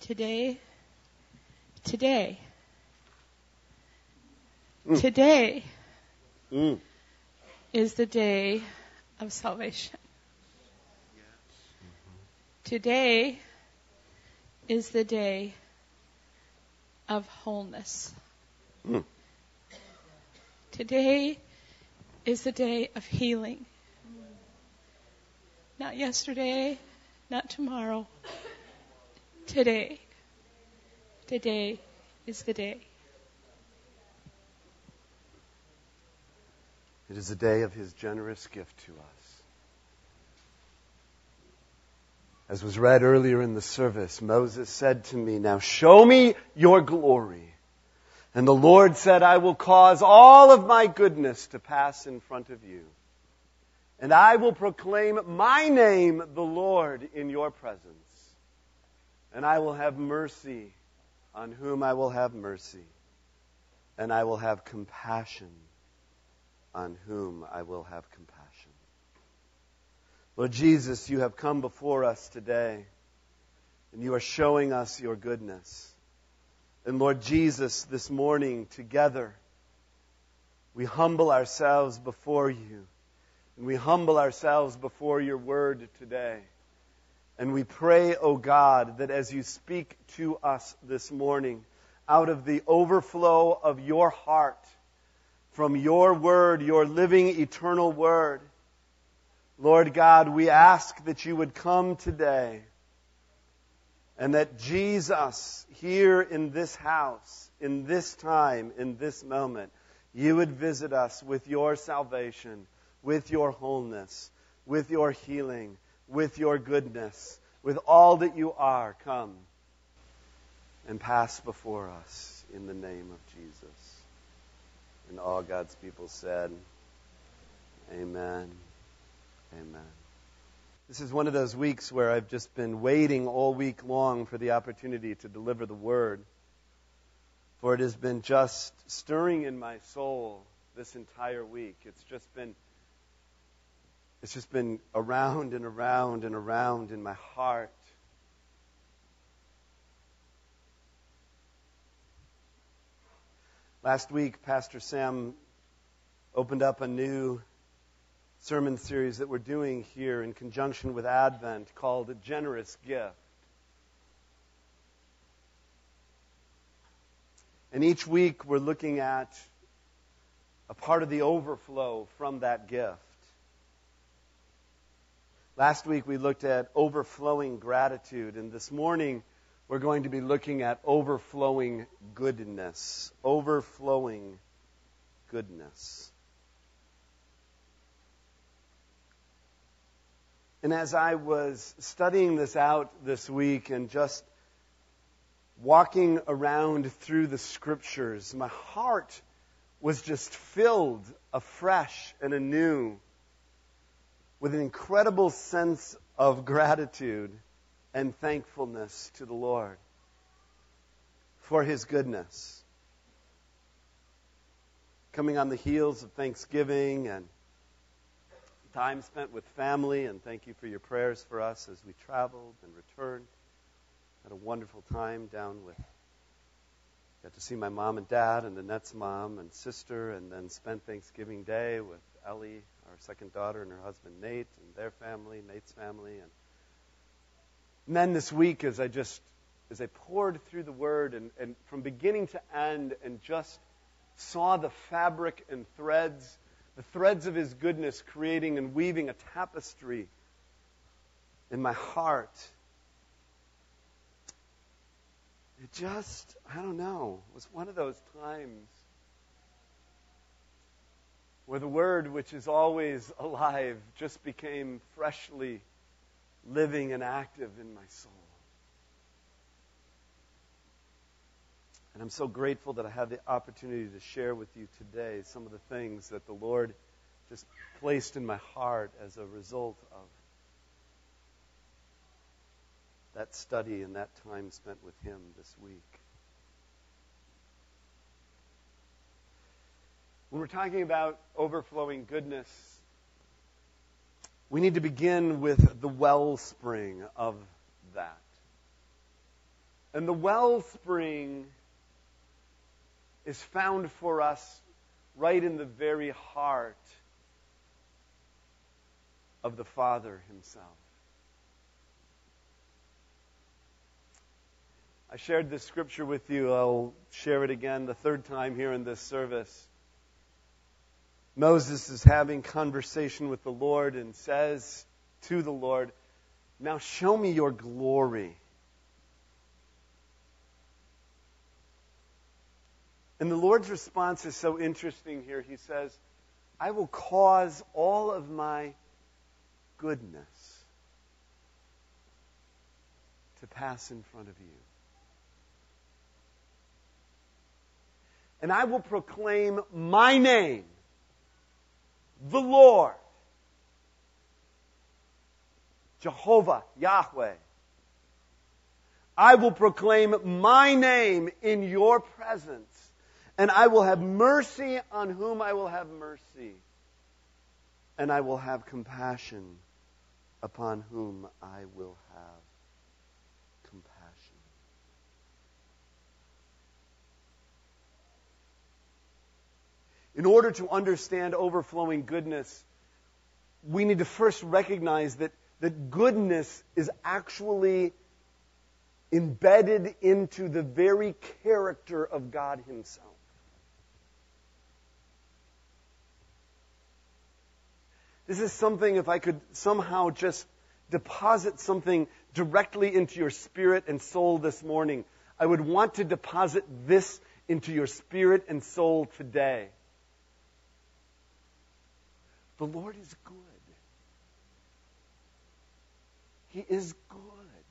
Today is the day of salvation. Today is the day of wholeness. Today is the day of healing. Not yesterday, not tomorrow. Today. Today is the day. It is the day of His generous gift to us. As was read earlier in the service, Moses said to me, "Now show me your glory." And the Lord said, "I will cause all of my goodness to pass in front of you. And I will proclaim my name, the Lord, in your presence. And I will have mercy on whom I will have mercy. And I will have compassion on whom I will have compassion." Lord Jesus, you have come before us today. And you are showing us your goodness. And Lord Jesus, this morning together, we humble ourselves before you. And we humble ourselves before your word today. And we pray, O God, that as you speak to us this morning, out of the overflow of your heart, from your word, your living, eternal word, Lord God, we ask that you would come today and that Jesus, here in this house, in this time, in this moment, you would visit us with your salvation, with your wholeness, with your healing, with your goodness, with all that you are. Come and pass before us in the name of Jesus. And all God's people said, amen, amen. This is one of those weeks where I've just been waiting all week long for the opportunity to deliver the word. For it has been just stirring in my soul this entire week. It's just been around and around and around in my heart. Last week, Pastor Sam opened up a new sermon series that we're doing here in conjunction with Advent called A Generous Gift. And each week we're looking at a part of the overflow from that gift. Last week we looked at overflowing gratitude, and this morning we're going to be looking at overflowing goodness. Overflowing goodness. And as I was studying this out this week and just walking around through the scriptures, my heart was just filled afresh and anew with an incredible sense of gratitude and thankfulness to the Lord for His goodness. Coming on the heels of Thanksgiving and time spent with family, and thank you for your prayers for us as we traveled and returned. Had a wonderful time down with, got to see my mom and dad and Annette's mom and sister, and then spent Thanksgiving Day with Ellie, our second daughter, and her husband Nate, and their family, Nate's family. And then this week, as I poured through the Word and from beginning to end, and just saw the fabric and threads, the threads of His goodness creating and weaving a tapestry in my heart, it just, I don't know, was one of those times where the Word, which is always alive, just became freshly living and active in my soul. And I'm so grateful that I have the opportunity to share with you today some of the things that the Lord just placed in my heart as a result of that study and that time spent with Him this week. When we're talking about overflowing goodness, we need to begin with the wellspring of that. And the wellspring is found for us right in the very heart of the Father himself. I shared this scripture with you. I'll share it again the third time here in this service. Moses is having conversation with the Lord and says to the Lord, "Now show me your glory." And the Lord's response is so interesting here. He says, "I will cause all of my goodness to pass in front of you. And I will proclaim my name, the Lord, Jehovah, Yahweh. I will proclaim my name in your presence, and I will have mercy on whom I will have mercy, and I will have compassion upon whom I will have compassion." In order to understand overflowing goodness, we need to first recognize that goodness is actually embedded into the very character of God himself. This is something, if I could somehow just deposit something directly into your spirit and soul this morning, I would want to deposit this into your spirit and soul today. The Lord is good. He is good.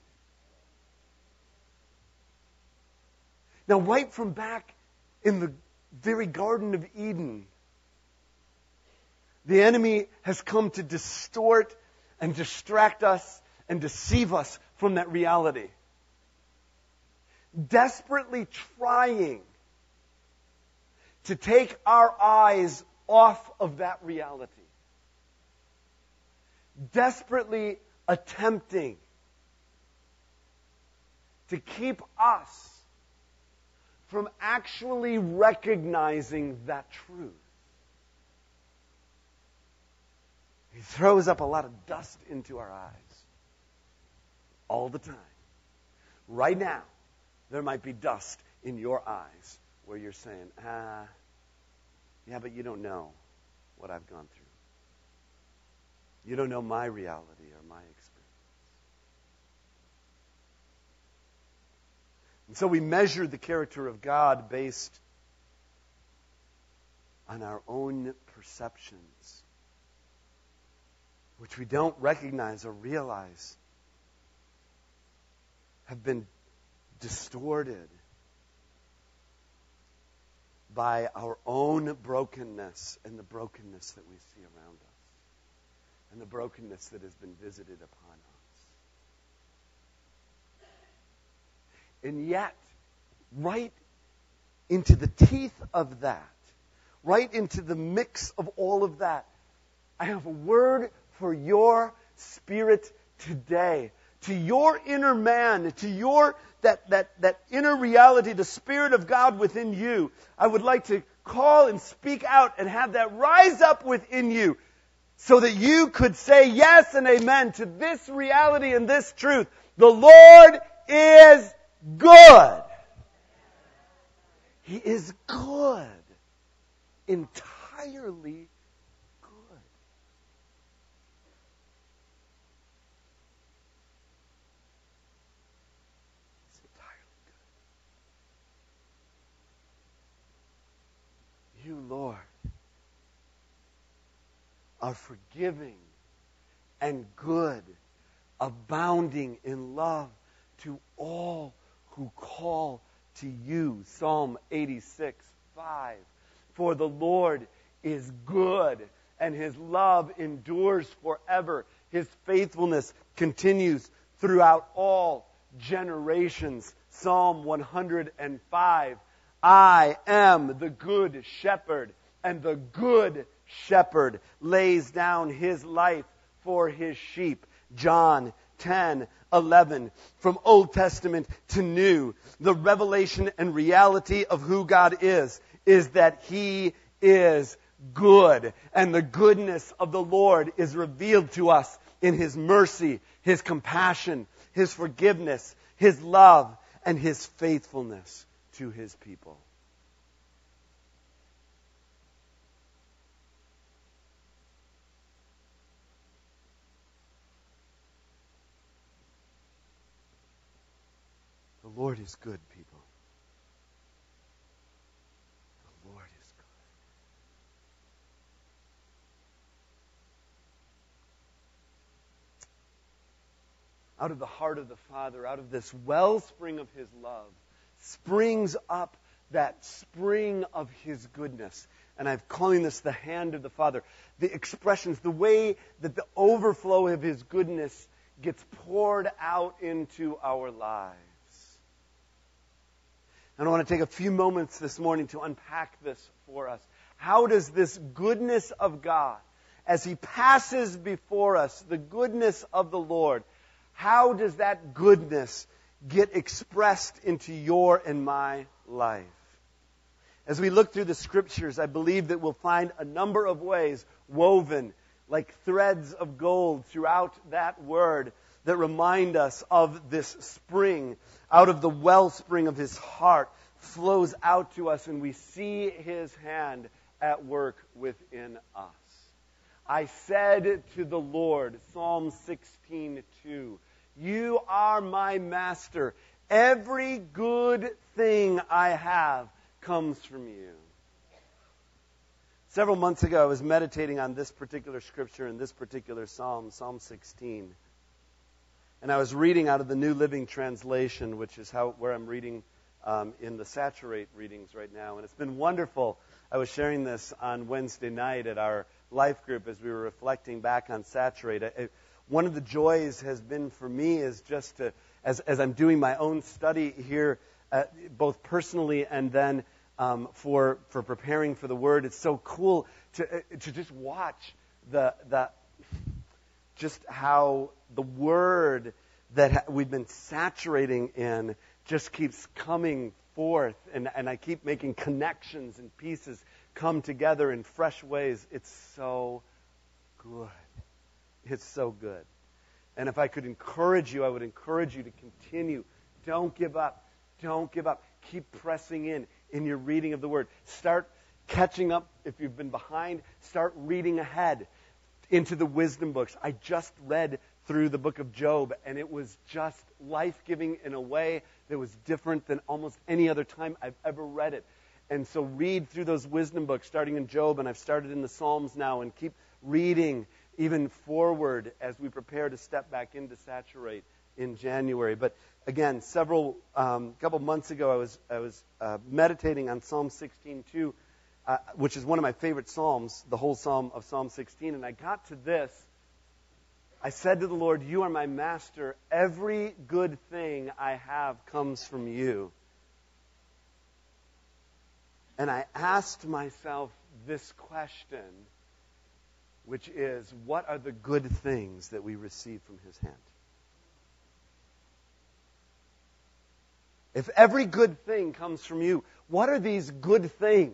Now, right from back in the very Garden of Eden, the enemy has come to distort and distract us and deceive us from that reality, desperately trying to take our eyes off of that reality, desperately attempting to keep us from actually recognizing that truth. He throws up a lot of dust into our eyes all the time. Right now, there might be dust in your eyes where you're saying, yeah, but you don't know what I've gone through. You don't know my reality or my experience. And so we measure the character of God based on our own perceptions, which we don't recognize or realize have been distorted by our own brokenness and the brokenness that we see around us, and the brokenness that has been visited upon us. And yet, right into the teeth of that, right into the mix of all of that, I have a word for your spirit today, to your inner man, to your that inner reality, the Spirit of God within you. I would like to call and speak out and have that rise up within you, so that you could say yes and amen to this reality and this truth. The Lord is good. He is good. Entirely good. He's entirely good. You, Lord, are forgiving and good, abounding in love to all who call to you. Psalm 86:5. For the Lord is good, and his love endures forever. His faithfulness continues throughout all generations. Psalm 105. I am the good shepherd, and the good shepherd lays down his life for his sheep. John 10, 11, from Old Testament to New, the revelation and reality of who God is that He is good. And the goodness of the Lord is revealed to us in His mercy, His compassion, His forgiveness, His love, and His faithfulness to His people. The Lord is good, people. The Lord is good. Out of the heart of the Father, out of this wellspring of His love, springs up that spring of His goodness. And I'm calling this the hand of the Father. The expressions, the way that the overflow of His goodness gets poured out into our lives. And I want to take a few moments this morning to unpack this for us. How does this goodness of God, as He passes before us, the goodness of the Lord, how does that goodness get expressed into your and my life? As we look through the Scriptures, I believe that we'll find a number of ways woven like threads of gold throughout that word that remind us of this spring. Out of the wellspring of His heart flows out to us, and we see His hand at work within us. I said to the Lord, Psalm 16:2, "You are my master. Every good thing I have comes from you." Several months ago, I was meditating on this particular scripture in this particular psalm, Psalm 16. And I was reading out of the New Living Translation, which is where I'm reading in the Saturate readings right now. And it's been wonderful. I was sharing this on Wednesday night at our life group as we were reflecting back on Saturate. One of the joys has been for me is just to, as I'm doing my own study here, both personally and then for preparing for the Word, it's so cool to just watch the just how the Word that we've been saturating in just keeps coming forth, and I keep making connections and pieces come together in fresh ways. It's so good. It's so good. And if I could encourage you, I would encourage you to continue. Don't give up. Don't give up. Keep pressing in your reading of the Word. Start catching up. If you've been behind, start reading ahead into the wisdom books. I just read through the book of Job, and it was just life-giving in a way that was different than almost any other time I've ever read it. And so read through those wisdom books, starting in Job, and I've started in the Psalms now, and keep reading even forward as we prepare to step back into Saturate in January. But again, couple months ago, I was meditating on Psalm 16:2, which is one of my favorite psalms, the whole psalm of Psalm 16, and I got to this. I said to the Lord, "You are my master. Every good thing I have comes from you." And I asked myself this question, which is, what are the good things that we receive from His hand? If every good thing comes from you, what are these good things?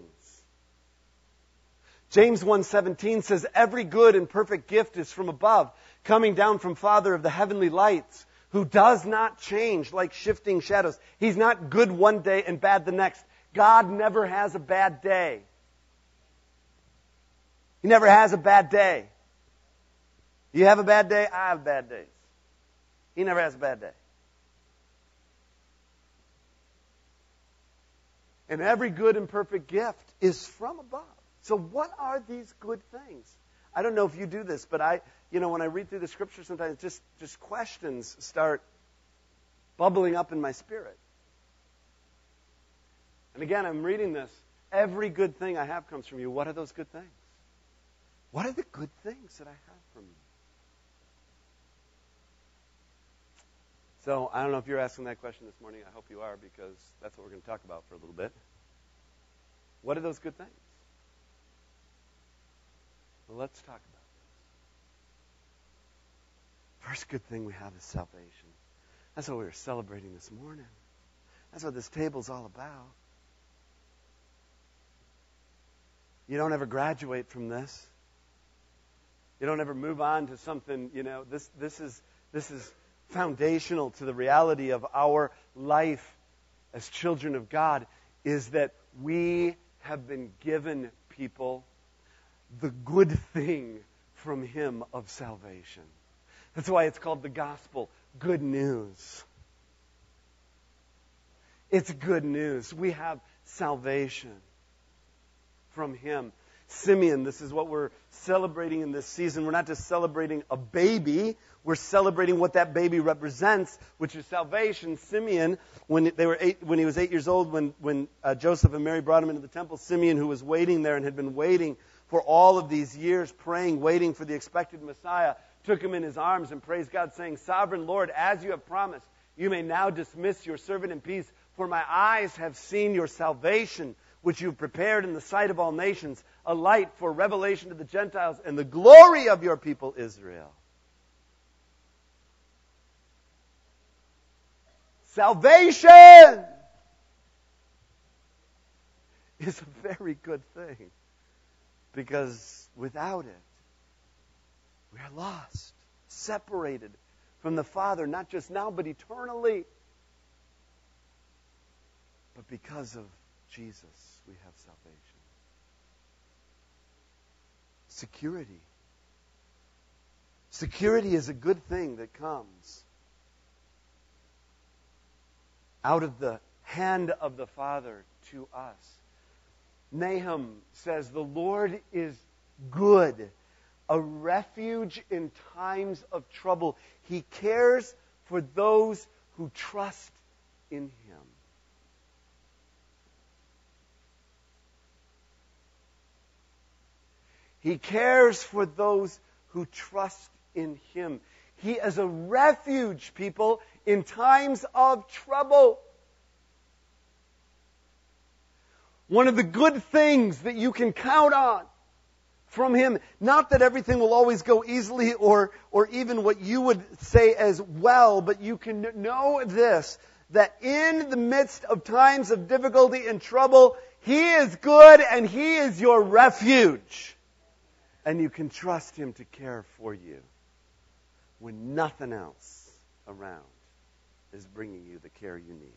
James 1:17 says, "Every good and perfect gift is from above, coming down from Father of the heavenly lights, who does not change like shifting shadows." He's not good one day and bad the next. God never has a bad day. He never has a bad day. You have a bad day? I have bad days. He never has a bad day. And every good and perfect gift is from above. So what are these good things? I don't know if you do this, but when I read through the Scripture sometimes, just questions start bubbling up in my spirit. And again, I'm reading this. Every good thing I have comes from you. What are those good things? What are the good things that I have from you? So I don't know if you're asking that question this morning. I hope you are, because that's what we're going to talk about for a little bit. What are those good things? Well, let's talk about it. First good thing we have is salvation. That's what we were celebrating this morning. That's what this table's all about. You don't ever graduate from this. You don't ever move on to something, this is foundational to the reality of our life as children of God, is that we have been given, people, the good thing from Him of salvation. That's why it's called the gospel, good news. It's good news. We have salvation from Him. Simeon, this is what we're celebrating in this season. We're not just celebrating a baby. We're celebrating what that baby represents, which is salvation. Simeon, when he was 8 years old, when Joseph and Mary brought him into the temple, Simeon, who was waiting there and had been waiting for all of these years, praying, waiting for the expected Messiah, took him in his arms and praised God, saying, "Sovereign Lord, as you have promised, you may now dismiss your servant in peace, for my eyes have seen your salvation, which you've prepared in the sight of all nations, a light for revelation to the Gentiles and the glory of your people Israel." Salvation is a very good thing, because without it, we are lost, separated from the Father, not just now, but eternally. But because of Jesus, we have salvation. Security. Security is a good thing that comes out of the hand of the Father to us. Nahum says, "The Lord is good, a refuge in times of trouble. He cares for those who trust in Him." He cares for those who trust in Him. He is a refuge, people, in times of trouble. One of the good things that you can count on from Him, not that everything will always go easily or even what you would say as well, but you can know this, that in the midst of times of difficulty and trouble, He is good and He is your refuge. And you can trust Him to care for you when nothing else around is bringing you the care you need.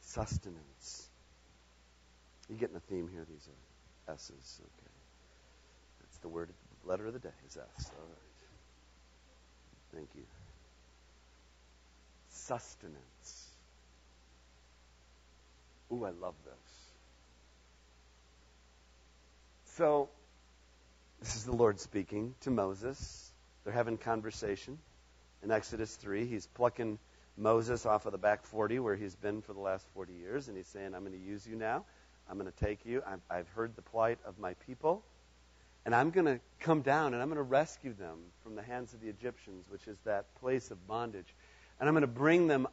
Sustenance. You're getting a theme here. These are S's. Okay. That's the word, the letter of the day is S. All right. Thank you. Sustenance. Ooh, I love this. So, this is the Lord speaking to Moses. They're having conversation. In Exodus 3, He's plucking Moses off of the back 40 where he's been for the last 40 years. And He's saying, "I'm going to use you now. I'm going to take you. I've heard the plight of my people. And I'm going to come down and I'm going to rescue them from the hands of the Egyptians," which is that place of bondage. "And I'm going to bring them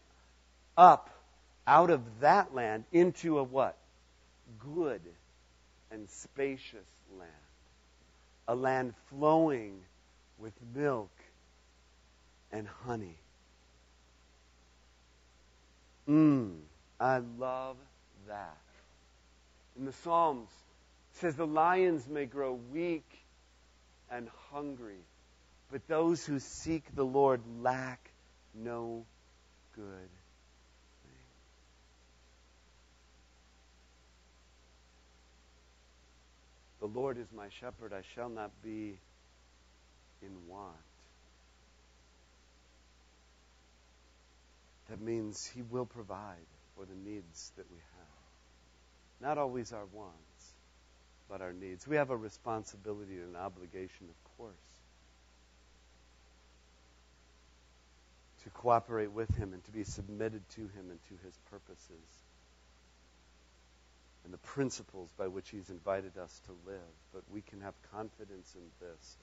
up out of that land into a" what? "Good and spacious land, a land flowing with milk and honey." I love that. In the Psalms, it says, "The lions may grow weak and hungry, but those who seek the Lord lack no good." The Lord is my shepherd, I shall not be in want. That means He will provide for the needs that we have. Not always our wants, but our needs. We have a responsibility and an obligation, of course, to cooperate with Him and to be submitted to Him and to His purposes and the principles by which He's invited us to live. But we can have confidence in this,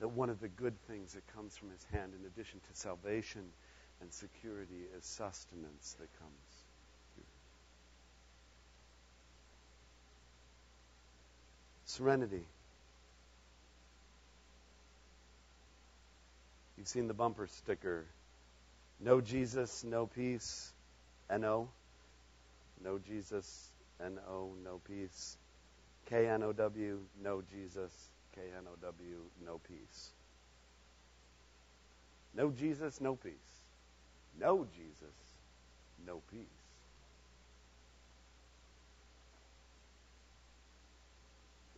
that one of the good things that comes from His hand, in addition to salvation and security, is sustenance that comes here. Serenity. You've seen the bumper sticker. No Jesus, no peace, N-O. No Jesus, N-O, no peace. K-N-O-W, no Jesus, K-N-O-W, no peace. No Jesus, no peace. No Jesus, no peace.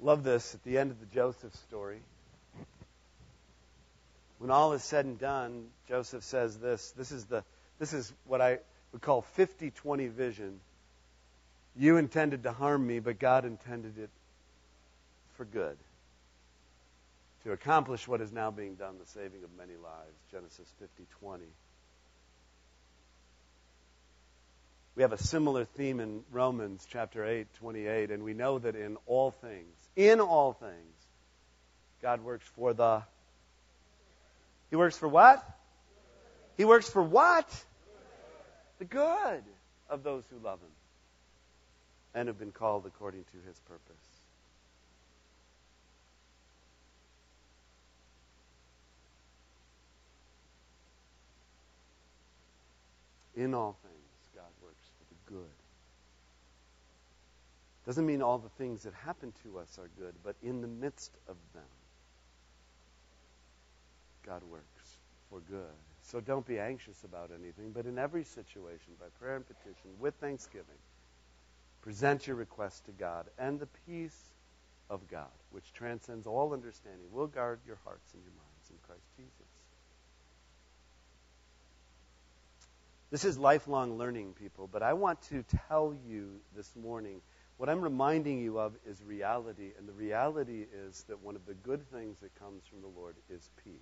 Love this at the end of the Joseph story. When all is said and done, Joseph says this. This is what I would call 50-20 vision. You intended to harm me, but God intended it for good, to accomplish what is now being done, the saving of many lives. Genesis 50:20. We have a similar theme in Romans chapter 8:28, and we know that in all things, God works for the... He works for what? Good. He works for what? Good. The good of those who love Him and have been called according to His purpose. In all things, God works for the good. Doesn't mean all the things that happen to us are good, but in the midst of them, God works for good. So don't be anxious about anything, but in every situation, by prayer and petition, with thanksgiving, present your request to God, and the peace of God, which transcends all understanding, will guard your hearts and your minds in Christ Jesus. This is lifelong learning, people, but I want to tell you this morning, what I'm reminding you of is reality, and the reality is that one of the good things that comes from the Lord is peace.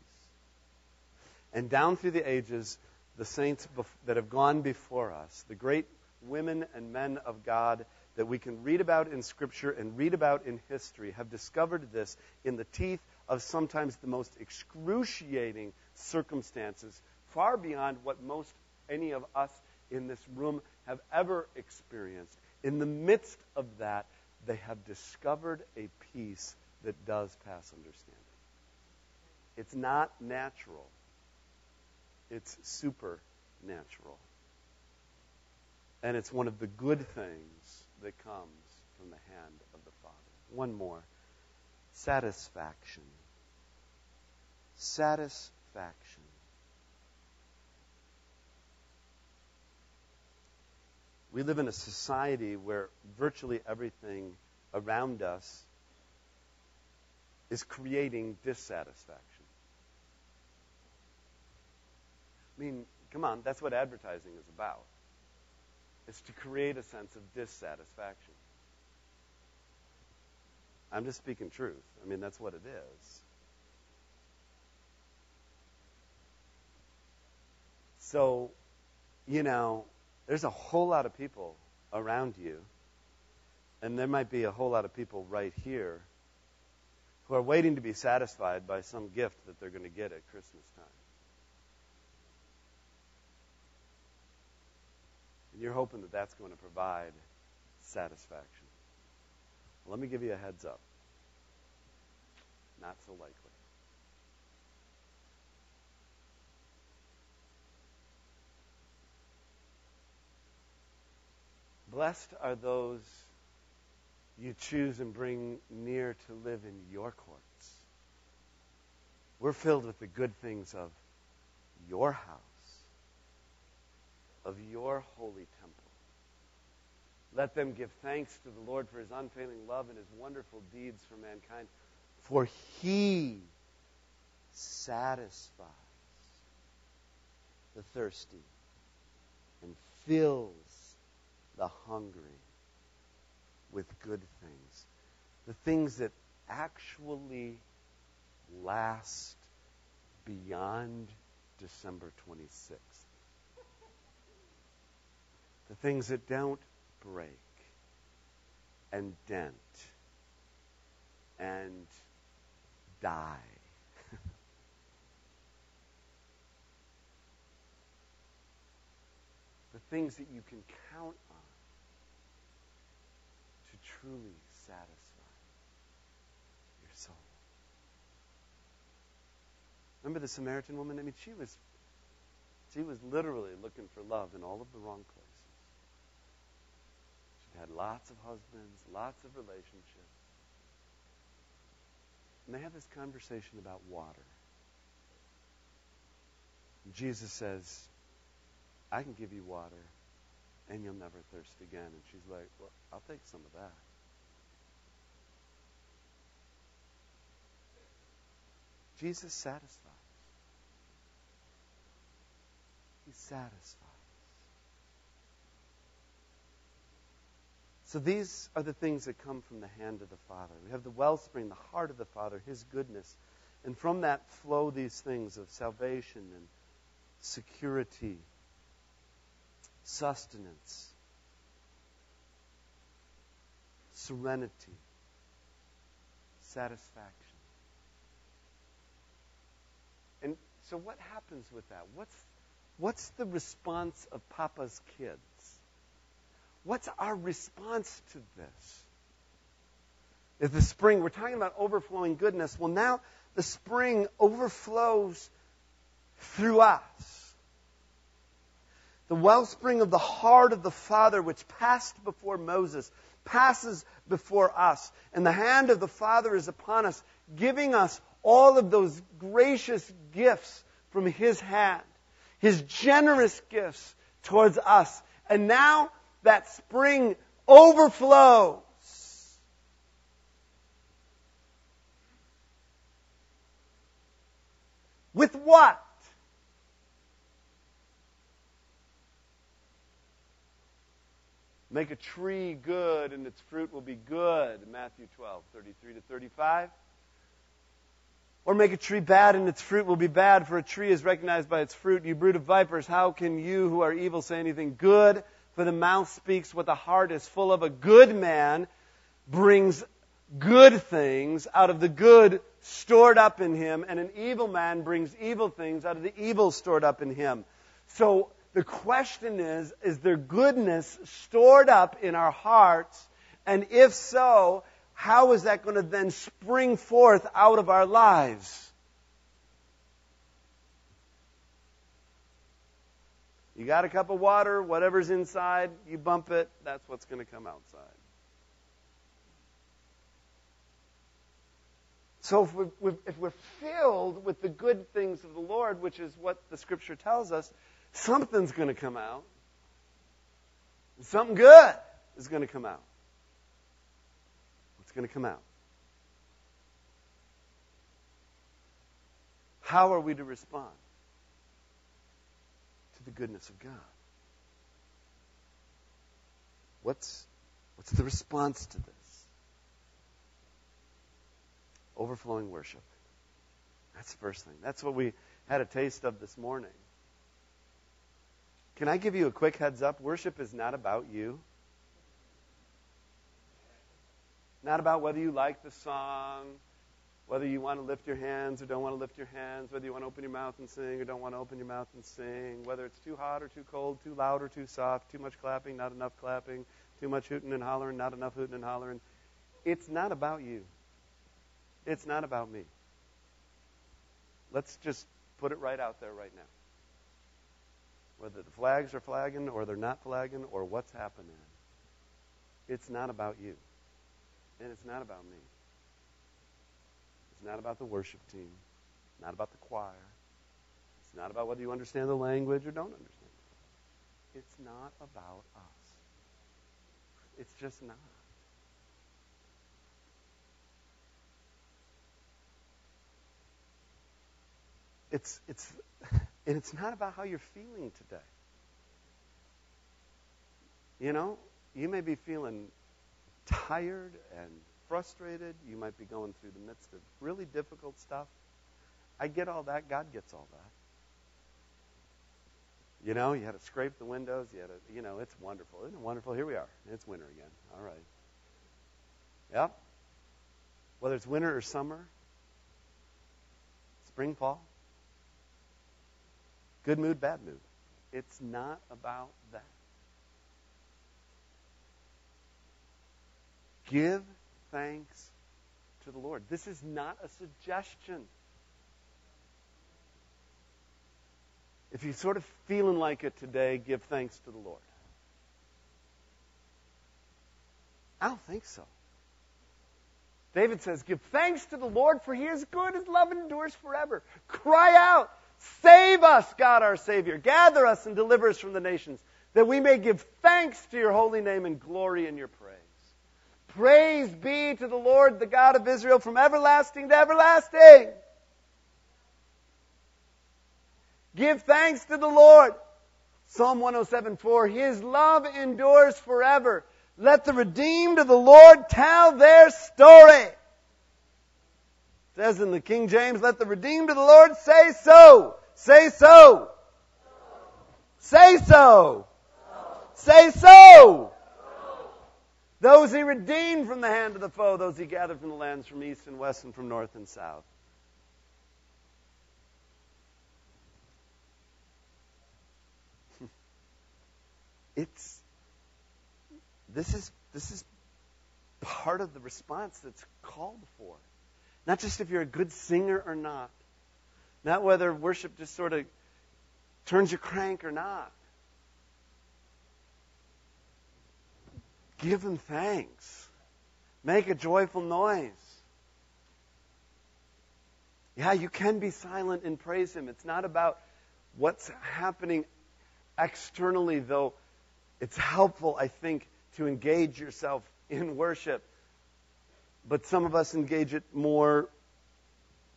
And down through the ages, the saints that have gone before us, the great women and men of God that we can read about in Scripture and read about in history, have discovered this in the teeth of sometimes the most excruciating circumstances, far beyond what most any of us in this room have ever experienced. In the midst of that, they have discovered a peace that does pass understanding. It's not natural. It's supernatural. And it's one of the good things that comes from the hand of the Father. One more. Satisfaction. Satisfaction. We live in a society where virtually everything around us is creating dissatisfaction. I mean, come on, that's what advertising is about. It's to create a sense of dissatisfaction. I'm just speaking truth. I mean, that's what it is. So, you know, there's a whole lot of people around you, and there might be a whole lot of people right here who are waiting to be satisfied by some gift that they're going to get at Christmas time. And you're hoping that that's going to provide satisfaction. Well, let me give you a heads up. Not so likely. Blessed are those you choose and bring near to live in your courts. We're filled with the good things of your house, of your holy temple. Let them give thanks to the Lord for His unfailing love and His wonderful deeds for mankind, for He satisfies the thirsty and fills the hungry with good things, the things that actually last beyond December 26th, the things that don't break and dent and die. The things that you can count on truly satisfy your soul. Remember the Samaritan woman? I mean, she was literally looking for love in all of the wrong places. She'd had lots of husbands, lots of relationships. And they have this conversation about water. And Jesus says, I can give you water, and you'll never thirst again. And she's like, well, I'll take some of that. Jesus satisfies. He satisfies. So these are the things that come from the hand of the Father. We have the wellspring, the heart of the Father, His goodness. And from that flow these things of salvation and security, sustenance, serenity, satisfaction. And so what happens with that? What's the response of Papa's kids? What's our response to this? If the spring, we're talking about overflowing goodness, well now the spring overflows through us. The wellspring of the heart of the Father, which passed before Moses, passes before us. And the hand of the Father is upon us, giving us all of those gracious gifts from His hand, His generous gifts towards us. And now that spring overflows. With what? Make a tree good, and its fruit will be good. Matthew 12:33-35. Or make a tree bad, and its fruit will be bad, for a tree is recognized by its fruit. You brood of vipers, how can you who are evil say anything good? For the mouth speaks what the heart is full of. A good man brings good things out of the good stored up in him, and an evil man brings evil things out of the evil stored up in him. So, the question is there goodness stored up in our hearts? And if so, how is that going to then spring forth out of our lives? You got a cup of water, whatever's inside, you bump it, that's what's going to come outside. So if we're filled with the good things of the Lord, which is what the Scripture tells us, something's going to come out. Something good is going to come out. What's going to come out? How are we to respond to the goodness of God? What's the response to this? Overflowing worship. That's the first thing. That's what we had a taste of this morning. Can I give you a quick heads up? Worship is not about you. Not about whether you like the song, whether you want to lift your hands or don't want to lift your hands, whether you want to open your mouth and sing or don't want to open your mouth and sing, whether it's too hot or too cold, too loud or too soft, too much clapping, not enough clapping, too much hooting and hollering, not enough hooting and hollering. It's not about you. It's not about me. Let's just put it right out there right now. Whether the flags are flagging or they're not flagging or what's happening, it's not about you. And it's not about me. It's not about the worship team. It's not about the choir. It's not about whether you understand the language or don't understand it. It's not about us. It's just not. And it's not about how you're feeling today. You know, you may be feeling tired and frustrated. You might be going through the midst of really difficult stuff. I get all that. God gets all that. You know, you had to scrape the windows. It's wonderful. Isn't it wonderful? Here we are. It's winter again. All right. Yep. Whether it's winter or summer, spring, fall, good mood, bad mood. It's not about that. Give thanks to the Lord. This is not a suggestion. If you're sort of feeling like it today, give thanks to the Lord. I don't think so. David says, give thanks to the Lord, for he is good, his love endures forever. Cry out, save us, God our Savior. Gather us and deliver us from the nations, that we may give thanks to your holy name and glory in your praise. Praise be to the Lord, the God of Israel, from everlasting to everlasting. Give thanks to the Lord. Psalm 107:4, his love endures forever. Let the redeemed of the Lord tell their story. It says in the King James, let the redeemed of the Lord say so. Say so. Say so. Say so. Those he redeemed from the hand of the foe, those he gathered from the lands from east and west and from north and south. This is part of the response that's called for. Not just if you're a good singer or not. Not whether worship just sort of turns your crank or not. Give him thanks. Make a joyful noise. Yeah, you can be silent and praise him. It's not about what's happening externally, though. It's helpful, I think, to engage yourself in worship. But some of us engage it more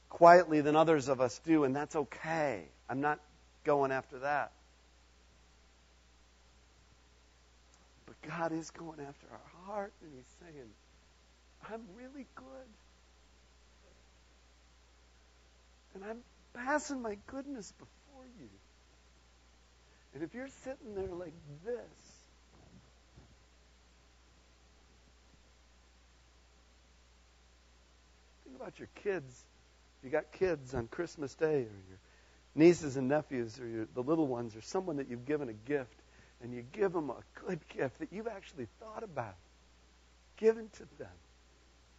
quietly than others of us do, and that's okay. I'm not going after that. But God is going after our heart, and he's saying, I'm really good. And I'm passing my goodness before you. And if you're sitting there like this, think about your kids. If you got kids on Christmas Day, or your nieces and nephews, or the little ones, or someone that you've given a gift, and you give them a good gift that you've actually thought about giving to them.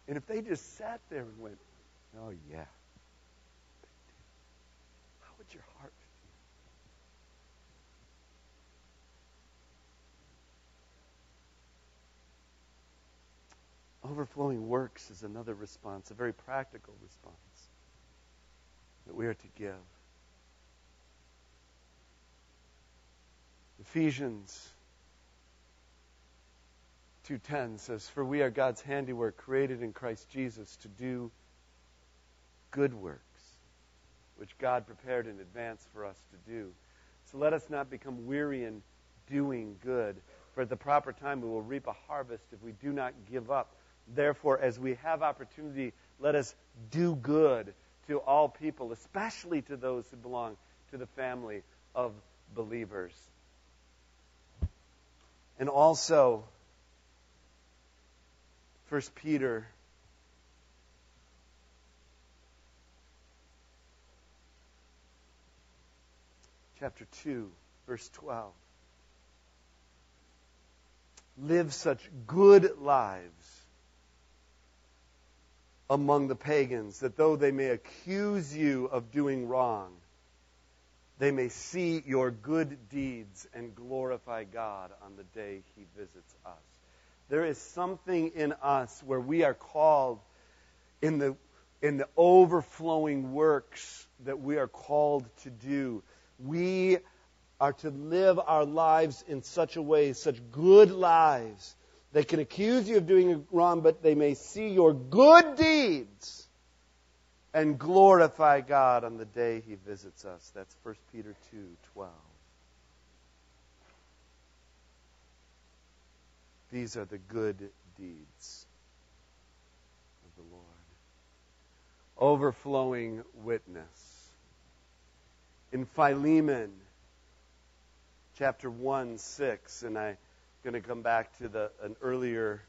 And if they just sat there and went, oh yeah, how would your heart feel? Overflowing works is another response, a very practical response that we are to give. Ephesians 2:10 says, for we are God's handiwork, created in Christ Jesus to do good works, which God prepared in advance for us to do. So let us not become weary in doing good, for at the proper time we will reap a harvest if we do not give up. Therefore, as we have opportunity, let us do good to all people, especially to those who belong to the family of believers. And also, 1 Peter chapter 2, verse 12. Live such good lives among the pagans, that though they may accuse you of doing wrong, they may see your good deeds and glorify God on the day he visits us. There is something in us where we are called, in the overflowing works that we are called to do. We are to live our lives in such a way, such good lives. They can accuse you of doing wrong, but they may see your good deeds and glorify God on the day he visits us. That's 1 Peter 2:12. These are the good deeds of the Lord. Overflowing witness. In Philemon chapter 1:6, and I'm going to come back to an earlier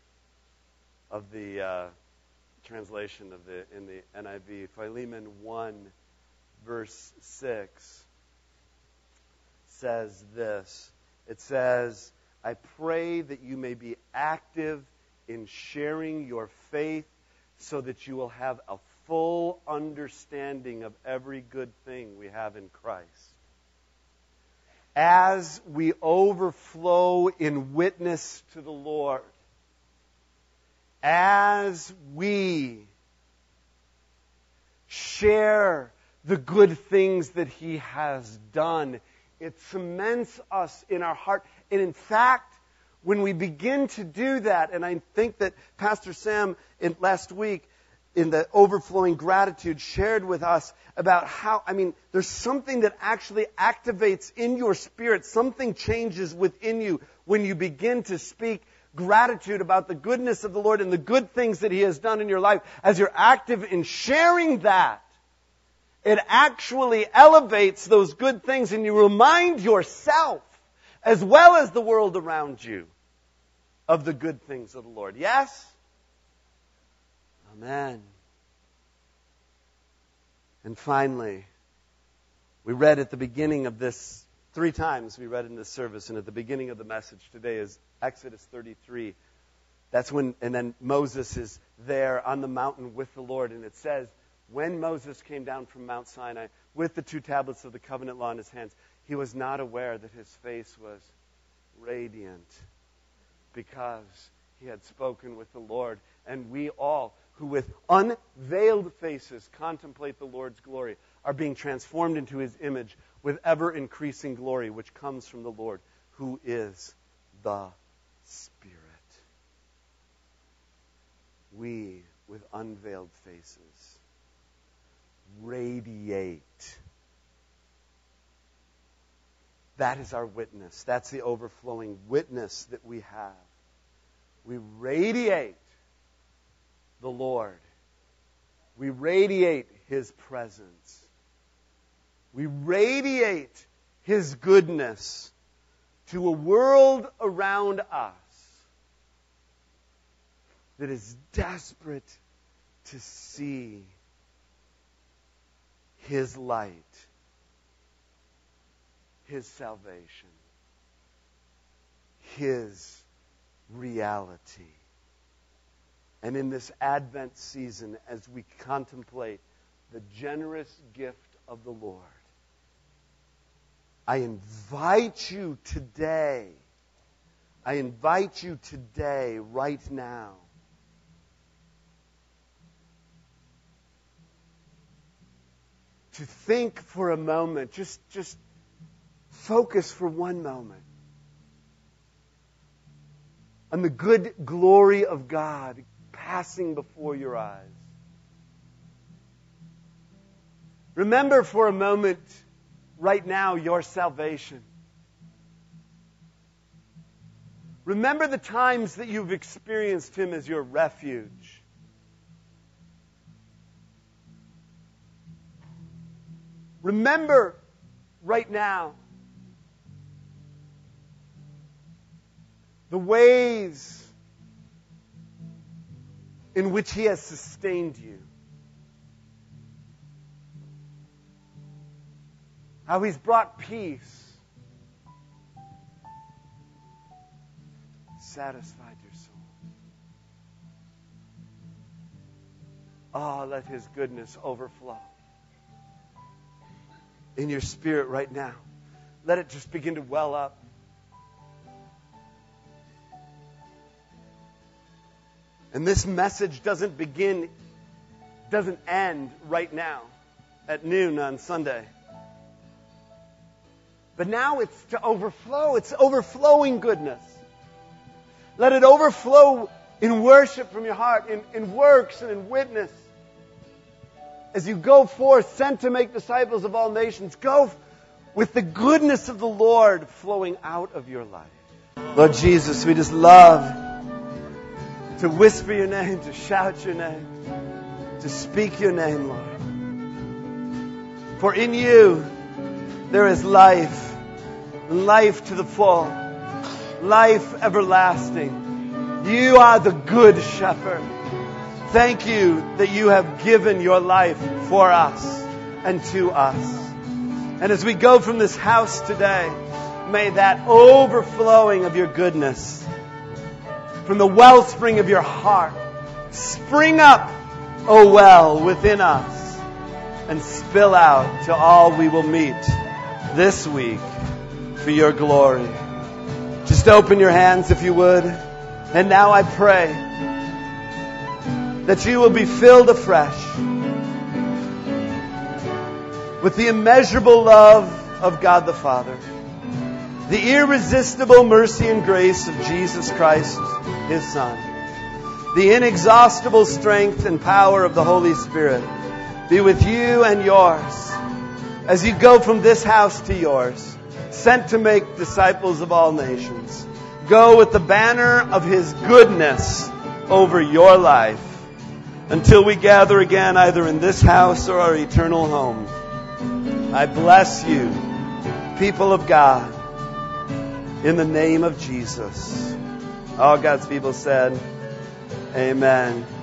of the translation of in the NIV, Philemon 1, verse 6, says this. It says, I pray that you may be active in sharing your faith, so that you will have a full understanding of every good thing we have in Christ. as we overflow in witness to the Lord, as we share the good things that He has done, it cements us in our heart. And in fact, when we begin to do that, and I think that Pastor Sam last week in the overflowing gratitude shared with us about how, there's something that actually activates in your spirit. Something changes within you when you begin to speak gratitude about the goodness of the Lord and the good things that He has done in your life. As you're active in sharing that, it actually elevates those good things, and you remind yourself as well as the world around you of the good things of the Lord. Yes? Amen. And finally, we read at the beginning of this, 3 times we read in this service, and at the beginning of the message today is Exodus 33. That's when, and then Moses is there on the mountain with the Lord, and it says, when Moses came down from Mount Sinai with the 2 tablets of the covenant law in his hands, he was not aware that his face was radiant because he had spoken with the Lord. And we all, who with unveiled faces contemplate the Lord's glory, are being transformed into His image with ever-increasing glory, which comes from the Lord, who is the Spirit. We, with unveiled faces, radiate. That is our witness. That's the overflowing witness that we have. We radiate the Lord. We radiate His presence. We radiate His goodness to a world around us that is desperate to see His light, His salvation, His reality. And in this Advent season, as we contemplate the generous gift of the Lord, I invite you today, right now, to think for a moment, just focus for 1 moment on the good glory of God passing before your eyes. Remember for a moment right now your salvation. Remember the times that you've experienced Him as your refuge. Remember right now the ways in which He has sustained you. How He's brought peace, satisfied your soul. Oh, let His goodness overflow in your spirit right now. Let it just begin to well up. And this message doesn't end right now at noon on Sunday. But now it's to overflow. It's overflowing goodness. Let it overflow in worship from your heart, in works and in witness. As you go forth, sent to make disciples of all nations, go with the goodness of the Lord flowing out of your life. Lord Jesus, we just love to whisper your name, to shout your name, to speak your name, Lord. For in you there is life, life to the full, life everlasting. You are the good shepherd. Thank you that you have given your life for us and to us. And as we go from this house today, may that overflowing of your goodness from the wellspring of your heart spring up, O well, within us and spill out to all we will meet this week. for your glory. Just open your hands if you would. And now I pray that you will be filled afresh with the immeasurable love of God the Father, the irresistible mercy and grace of Jesus Christ, His Son, the inexhaustible strength and power of the Holy Spirit be with you and yours as you go from this house to yours, sent to make disciples of all nations. Go with the banner of His goodness over your life until we gather again either in this house or our eternal home. I bless you, people of God, in the name of Jesus. All God's people said, Amen.